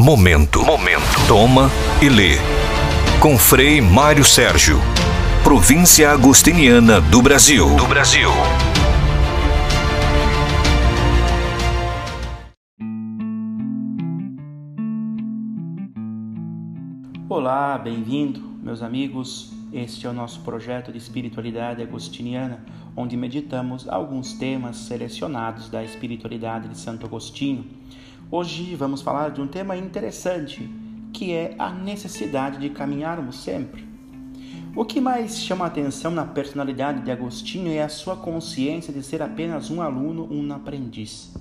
Momento. Toma e Lê. Com Frei Mário Sérgio. Província Agostiniana do Brasil. Olá, bem-vindo, meus amigos. Este é o nosso projeto de espiritualidade agostiniana, onde meditamos alguns temas selecionados da espiritualidade de Santo Agostinho. Hoje vamos falar de um tema interessante, que é a necessidade de caminharmos sempre. O que mais chama a atenção na personalidade de Agostinho é a sua consciência de ser apenas um aluno, um aprendiz.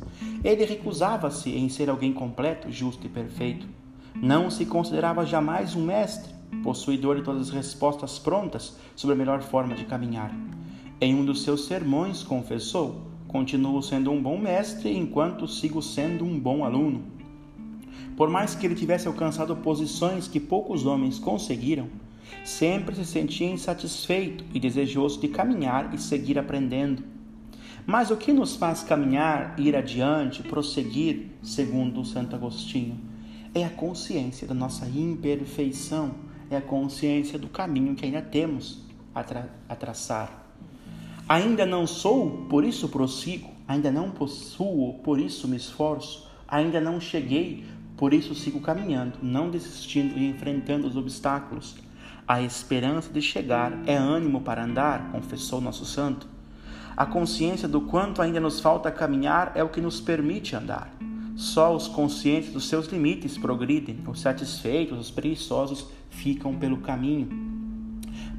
Ele recusava-se em ser alguém completo, justo e perfeito. Não se considerava jamais um mestre, possuidor de todas as respostas prontas sobre a melhor forma de caminhar. Em um dos seus sermões confessou: "Continuo sendo um bom mestre enquanto sigo sendo um bom aluno." Por mais que ele tivesse alcançado posições que poucos homens conseguiram, sempre se sentia insatisfeito e desejoso de caminhar e seguir aprendendo. Mas o que nos faz caminhar, ir adiante, prosseguir, segundo Santo Agostinho? É a consciência da nossa imperfeição, é a consciência do caminho que ainda temos a traçar. Ainda não sou, por isso prossigo. Ainda não possuo, por isso me esforço. Ainda não cheguei, por isso sigo caminhando, não desistindo e enfrentando os obstáculos. A esperança de chegar é ânimo para andar, confessou nosso santo. A consciência do quanto ainda nos falta caminhar é o que nos permite andar. Só os conscientes dos seus limites progridem. Os satisfeitos, os preguiçosos, ficam pelo caminho.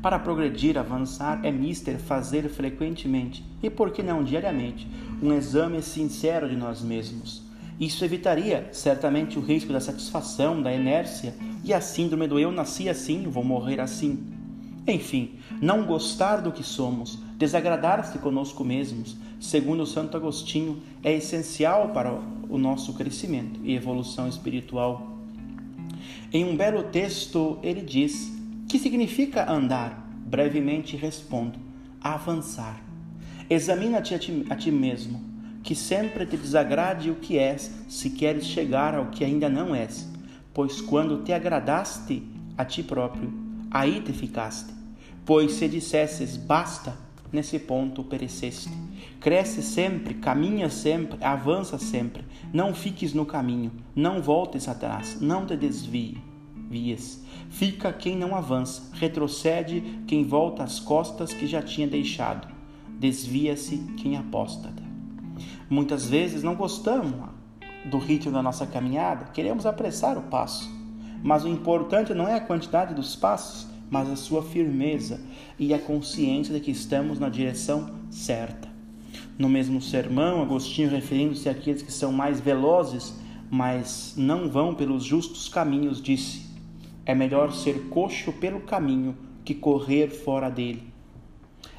Para progredir, avançar, é mister fazer frequentemente, e por que não diariamente, um exame sincero de nós mesmos. Isso evitaria, certamente, o risco da satisfação, da inércia, e a síndrome do eu nasci assim, vou morrer assim. Enfim, não gostar do que somos, desagradar-se conosco mesmos, segundo Santo Agostinho, é essencial para o nosso crescimento e evolução espiritual. Em um belo texto, ele diz: "Que significa andar?" Brevemente respondo: avançar. Examina-te a ti mesmo, que sempre te desagrade o que és, se queres chegar ao que ainda não és, pois quando te agradaste a ti próprio, aí te ficaste. Pois se dissesses basta, nesse ponto pereceste. Cresce sempre, caminha sempre, avança sempre, não fiques no caminho, não voltes atrás, não te desvies. Fica quem não avança, retrocede quem volta às costas que já tinha deixado, desvia-se quem apóstata. Muitas vezes não gostamos do ritmo da nossa caminhada, queremos apressar o passo, mas o importante não é a quantidade dos passos, mas a sua firmeza e a consciência de que estamos na direção certa. No mesmo sermão, Agostinho, referindo-se àqueles que são mais velozes, mas não vão pelos justos caminhos, disse: "É melhor ser coxo pelo caminho que correr fora dele."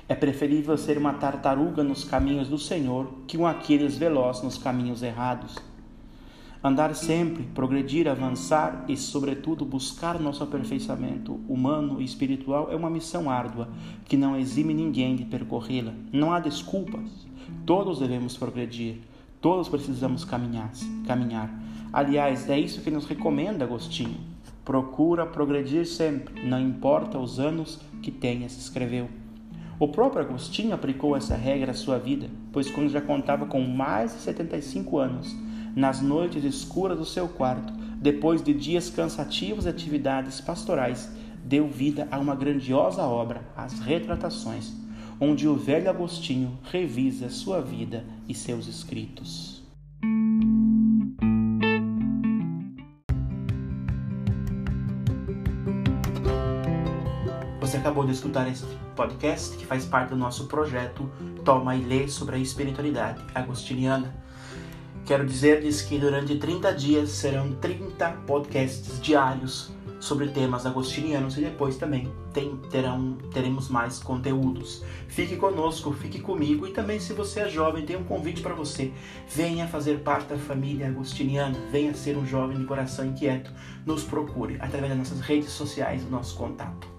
É preferível ser uma tartaruga nos caminhos do Senhor que um Aquiles veloz nos caminhos errados. Andar sempre, progredir, avançar e, sobretudo, buscar nosso aperfeiçoamento humano e espiritual é uma missão árdua que não exime ninguém de percorrê-la. Não há desculpas. Todos devemos progredir. Todos precisamos caminhar. Aliás, é isso que nos recomenda Agostinho. Procura progredir sempre, não importa os anos que tenha, se escreveu. O próprio Agostinho aplicou essa regra à sua vida, pois quando já contava com mais de 75 anos, nas noites escuras do seu quarto, depois de dias cansativos de atividades pastorais, deu vida a uma grandiosa obra, As Retratações, onde o velho Agostinho revisa sua vida e seus escritos. Você acabou de escutar este podcast que faz parte do nosso projeto Toma e Lê sobre a espiritualidade agostiniana. Quero dizer-lhes que durante 30 dias serão 30 podcasts diários sobre temas agostinianos e depois também teremos mais conteúdos. Fique conosco, fique comigo e também, se você é jovem, tenho um convite para você. Venha fazer parte da família agostiniana, venha ser um jovem de coração inquieto. Nos procure através das nossas redes sociais, do nosso contato.